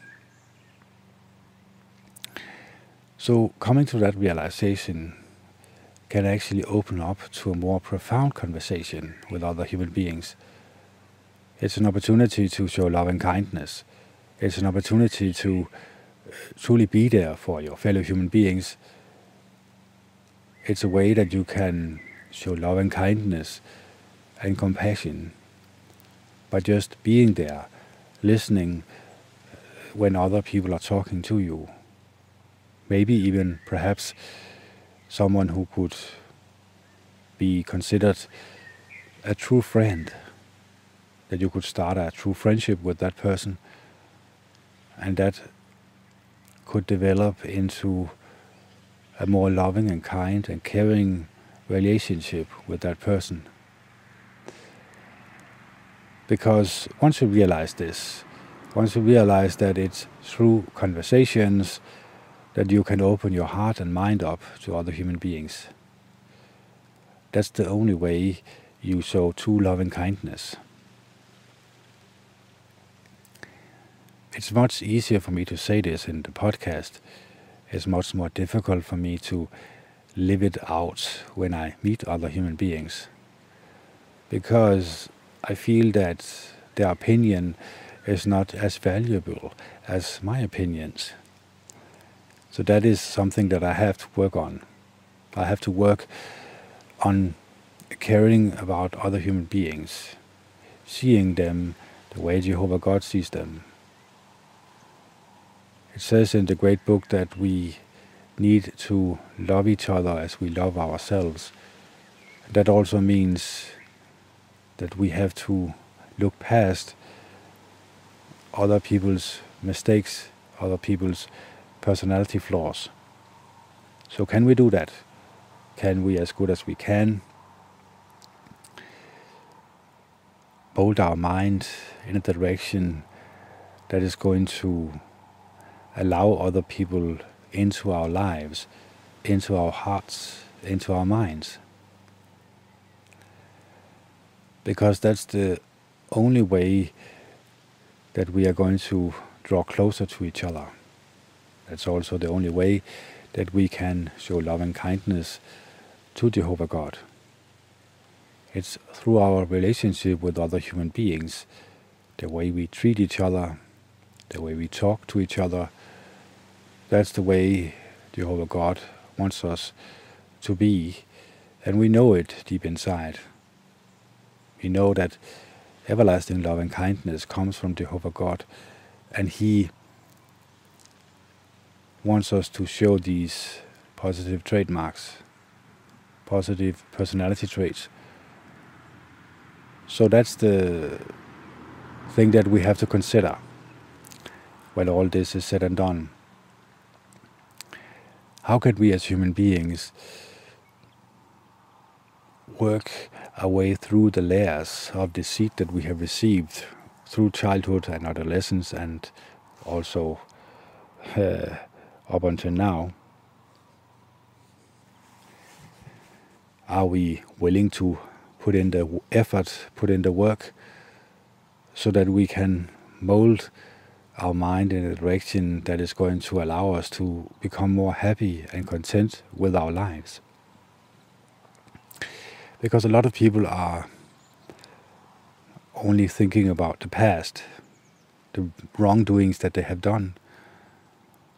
So coming to that realization can actually open up to a more profound conversation with other human beings. It's an opportunity to show love and kindness. It's an opportunity to truly be there for your fellow human beings. It's a way that you can show love and kindness and compassion by just being there, listening when other people are talking to you. Maybe even perhaps someone who could be considered a true friend, that you could start a true friendship with that person, and that could develop into a more loving and kind and caring relationship with that person. Because once you realize this, once you realize that it's through conversations that you can open your heart and mind up to other human beings, that's the only way you show true love and kindness. It's much easier for me to say this in the podcast. It's much more difficult for me to live it out when I meet other human beings, because I feel that their opinion is not as valuable as my opinions. So that is something that I have to work on. I have to work on caring about other human beings, seeing them the way Jehovah God sees them. It says in the great book that we need to love each other as we love ourselves. That also means that we have to look past other people's mistakes, other people's personality flaws. So can we do that? Can we, as good as we can, mold our mind in a direction that is going to allow other people into our lives, into our hearts, into our minds? Because that's the only way that we are going to draw closer to each other. That's also the only way that we can show love and kindness to Jehovah God. It's through our relationship with other human beings, the way we treat each other, the way we talk to each other. That's the way Jehovah God wants us to be, and we know it deep inside. We know that everlasting love and kindness comes from Jehovah God, and He wants us to show these positive trademarks, positive personality traits. So that's the thing that we have to consider when all this is said and done. How can we as human beings work our way through the layers of deceit that we have received through childhood and adolescence, and also uh, up until now? Are we willing to put in the effort, put in the work, so that we can mold our mind in a direction that is going to allow us to become more happy and content with our lives? Because a lot of people are only thinking about the past, the wrongdoings that they have done,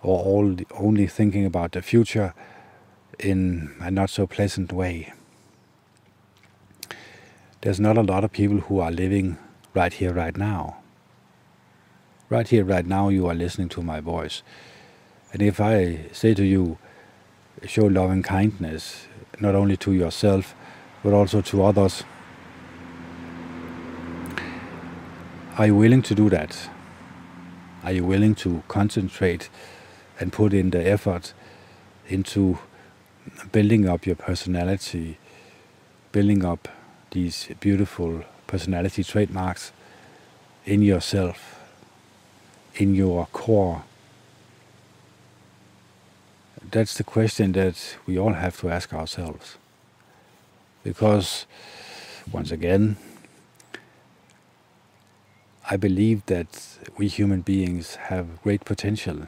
or all the, only thinking about the future in a not so pleasant way. There's not a lot of people who are living right here, right now. Right here, right now, you are listening to my voice. And if I say to you, show love and kindness, not only to yourself, but also to others, are you willing to do that? Are you willing to concentrate and put in the effort into building up your personality, building up these beautiful personality trademarks in yourself, in your core? That's the question that we all have to ask ourselves. Because, once again, I believe that we human beings have great potential.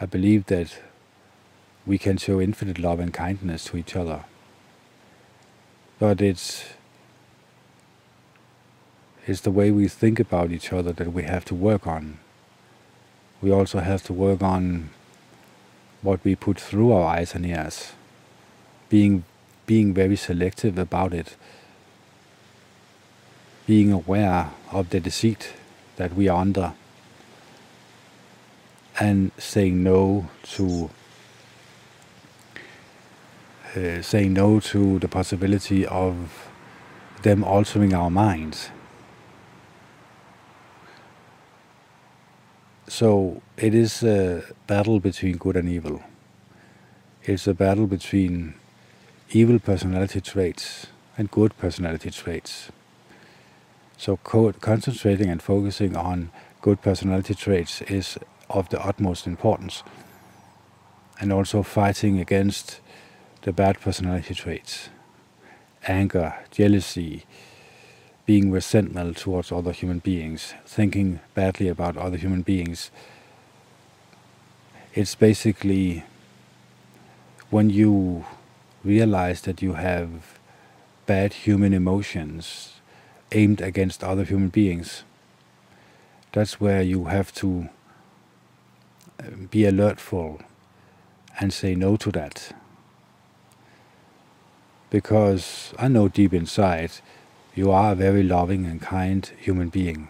I believe that we can show infinite love and kindness to each other. But it's, it's the way we think about each other that we have to work on. We also have to work on what we put through our eyes and ears, being, being very selective about it, being aware of the deceit that we are under, and saying no to uh, saying no to the possibility of them altering our minds. So it is a battle between good and evil. It's a battle between evil personality traits and good personality traits. So co concentrating and focusing on good personality traits is of the utmost importance, and also fighting against the bad personality traits: anger, jealousy, being resentful towards other human beings, thinking badly about other human beings. It's basically when you realize that you have bad human emotions aimed against other human beings, that's where you have to be alertful and say no to that. Because I know deep inside, you are a very loving and kind human being.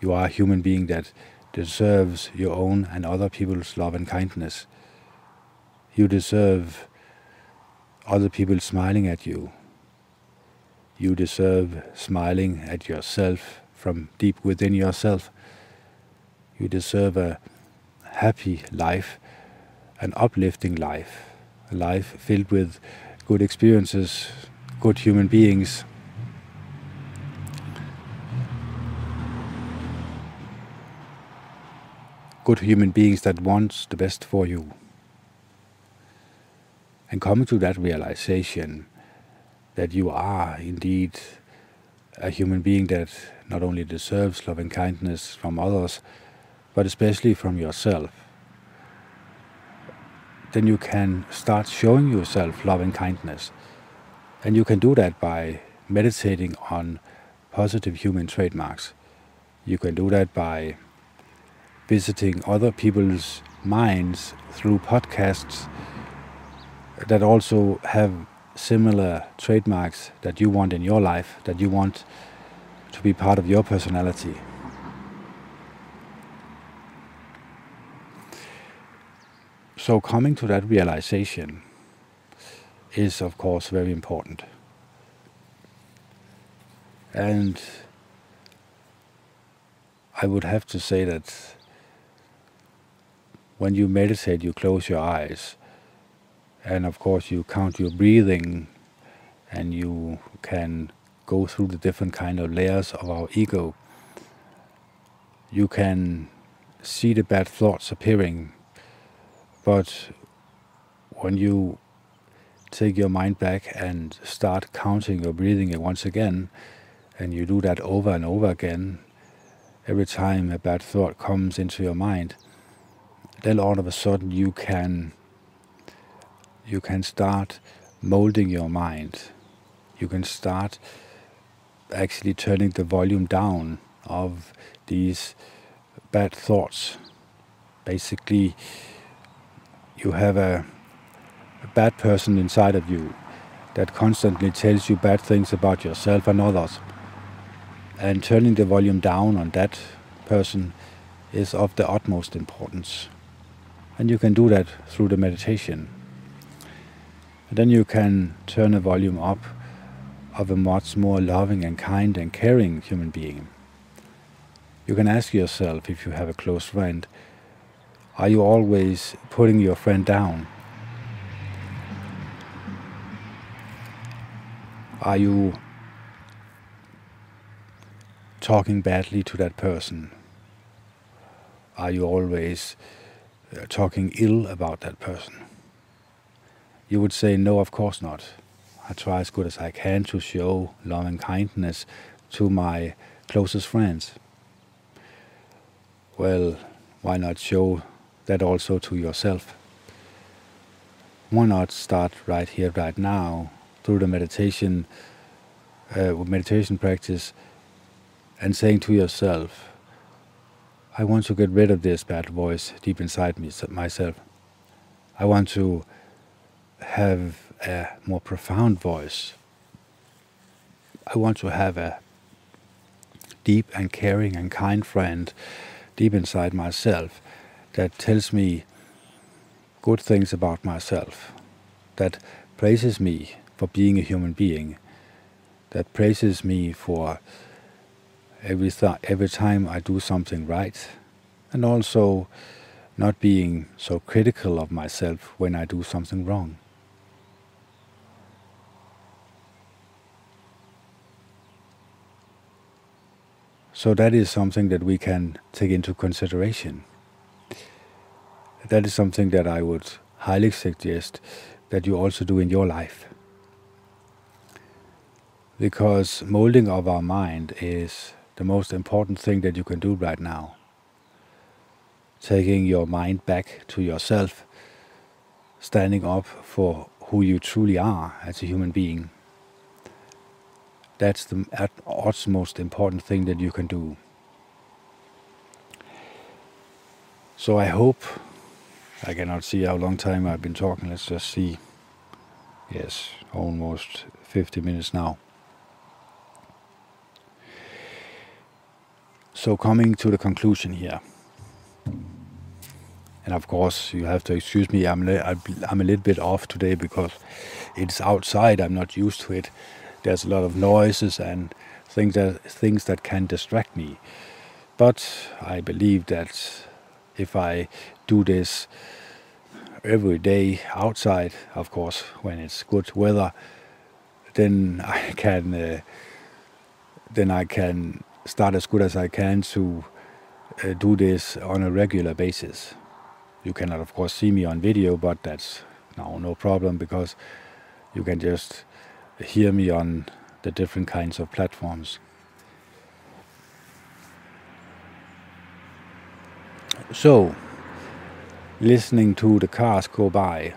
You are a human being that deserves your own and other people's love and kindness. You deserve other people smiling at you. You deserve smiling at yourself from deep within yourself. You deserve a happy life, an uplifting life, a life filled with good experiences, good human beings. Good human beings that wants the best for you. And coming to that realization that you are indeed a human being that not only deserves love and kindness from others, but especially from yourself, then you can start showing yourself love and kindness. And you can do that by meditating on positive human trademarks. You can do that by visiting other people's minds through podcasts that also have similar trademarks that you want in your life, that you want to be part of your personality. So coming to that realization is of course very important. And I would have to say that when you meditate, you close your eyes, and of course you count your breathing, and you can go through the different kind of layers of our ego. You can see the bad thoughts appearing, but when you take your mind back and start counting your breathing once again, and you do that over and over again, every time a bad thought comes into your mind, then all of a sudden you can you can start molding your mind. You can start actually turning the volume down of these bad thoughts. Basically, you have a, a bad person inside of you that constantly tells you bad things about yourself and others. And turning the volume down on that person is of the utmost importance. And you can do that through the meditation. And then you can turn the volume up of a much more loving and kind and caring human being. You can ask yourself, if you have a close friend, are you always putting your friend down? Are you talking badly to that person? are you always uh, talking ill about that person? You would say, no, of course not. I try as good as I can to show love and kindness to my closest friends. Well, why not show that also to yourself? Why not start right here, right now, through the meditation, uh, meditation practice, and saying to yourself, I want to get rid of this bad voice deep inside me, myself. I want to have a more profound voice. I want to have a deep and caring and kind friend deep inside myself that tells me good things about myself, that praises me for being a human being, that praises me for every, every time I do something right, and also not being so critical of myself when I do something wrong. So that is something that we can take into consideration. That is something that I would highly suggest that you also do in your life. Because molding of our mind is the most important thing that you can do right now. Taking your mind back to yourself, standing up for who you truly are as a human being. That's the utmost important thing that you can do. So I hope, I cannot see how long time I've been talking, let's just see. Yes, almost fifty minutes now. So coming to the conclusion here. And of course, you have to excuse me, I'm, I'm a little bit off today because it's outside, I'm not used to it. There's a lot of noises and things that, things that can distract me. But I believe that if I do this every day outside, of course, when it's good weather, then I can uh, then I can start as good as I can to uh, do this on a regular basis. You cannot, of course, see me on video, but that's no, no problem because you can just hear me on the different kinds of platforms. So, listening to the cars go by,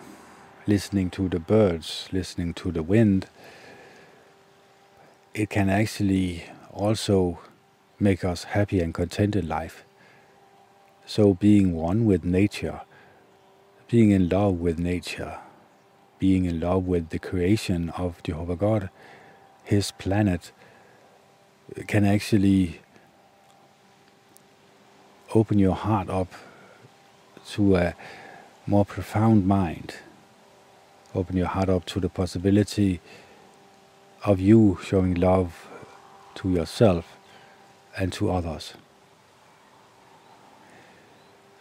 listening to the birds, listening to the wind, it can actually also make us happy and content in life. So being one with nature, being in love with nature, being in love with the creation of Jehovah God, His planet, can actually open your heart up to a more profound mind. Open your heart up to the possibility of you showing love to yourself and to others.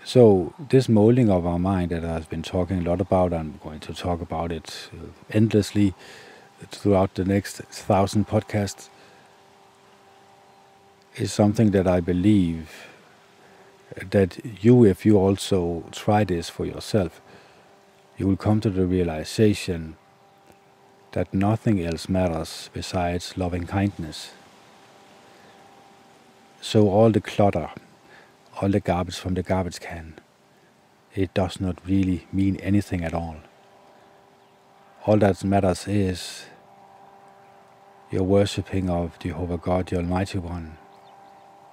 So this molding of our mind that I've been talking a lot about, I'm going to talk about it endlessly throughout the next thousand podcasts, is something that I believe that you, if you also try this for yourself, you will come to the realization that nothing else matters besides loving kindness. So all the clutter, all the garbage from the garbage can, it does not really mean anything at all. All that matters is your worshipping of Jehovah God, the Almighty One,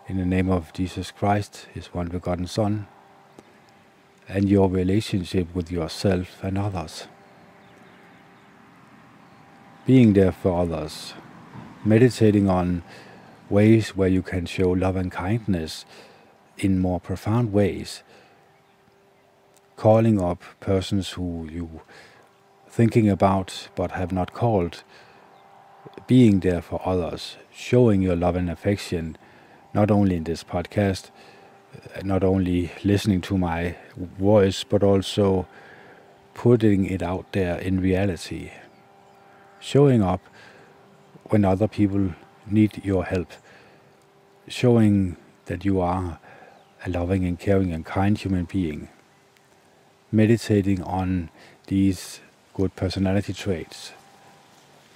in the name of Jesus Christ, His one begotten Son, and your relationship with yourself and others. Being there for others, meditating on ways where you can show love and kindness in more profound ways, calling up persons who you are thinking about but have not called, being there for others, showing your love and affection, not only in this podcast, not only listening to my voice, but also putting it out there in reality, showing up when other people need your help, showing that you are a loving and caring and kind human being. Meditating on these good personality traits,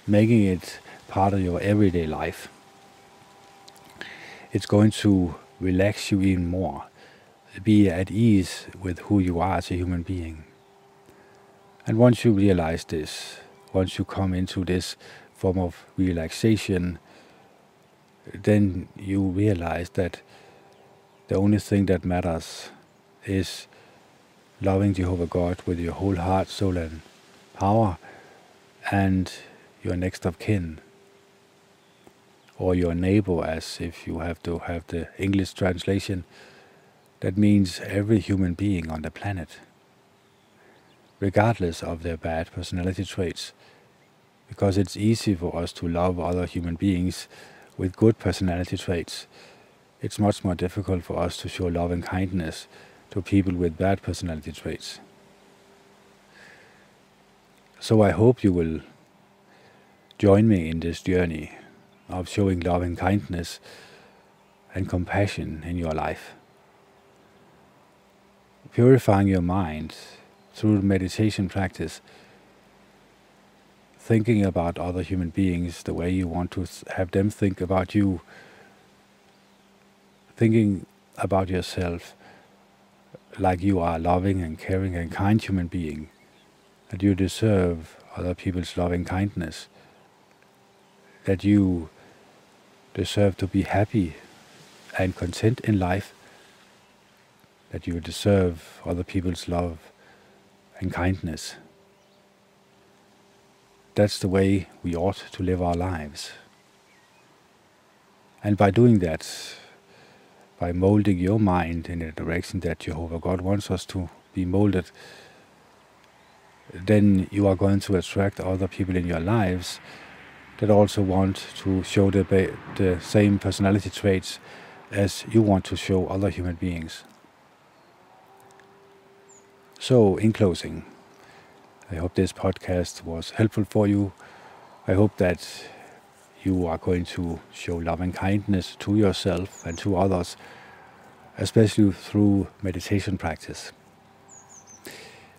making it part of your everyday life. It's going to relax you even more, be at ease with who you are as a human being. And once you realize this, once you come into this form of relaxation, then you realize that the only thing that matters is loving Jehovah God with your whole heart, soul and power, and your next of kin, or your neighbor, as if you have to have the English translation. That means every human being on the planet, regardless of their bad personality traits, because it's easy for us to love other human beings with good personality traits. It's much more difficult for us to show love and kindness to people with bad personality traits. So I hope you will join me in this journey of showing love and kindness and compassion in your life. Purifying your mind through meditation practice, thinking about other human beings the way you want to have them think about you, thinking about yourself like you are a loving and caring and kind human being, that you deserve other people's loving kindness, that you deserve to be happy and content in life, that you deserve other people's love and kindness. That's the way we ought to live our lives. And by doing that, by molding your mind in the direction that Jehovah God wants us to be molded, then you are going to attract other people in your lives that also want to show the, the same personality traits as you want to show other human beings. So, in closing, I hope this podcast was helpful for you. I hope that you are going to show love and kindness to yourself and to others, especially through meditation practice.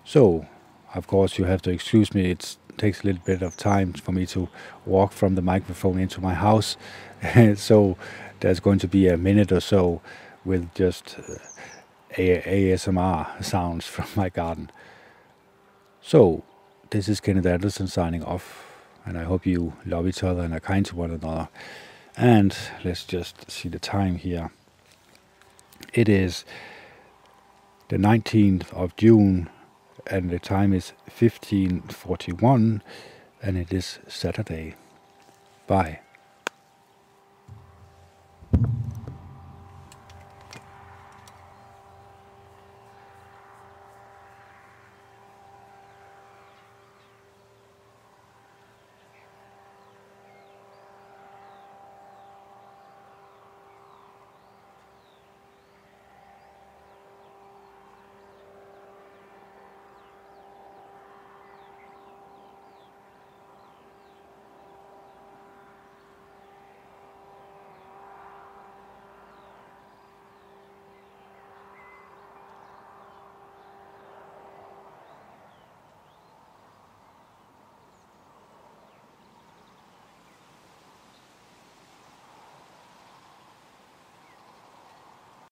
So, of course, you have to excuse me. It's takes a little bit of time for me to walk from the microphone into my house, so there's going to be a minute or so with just A S M R sounds from my garden. So this is Kenneth Anderson signing off, and I hope you love each other and are kind to one another. And let's just see the time here. It is the nineteenth of June, and the time is fifteen forty-one, and it is Saturday. Bye.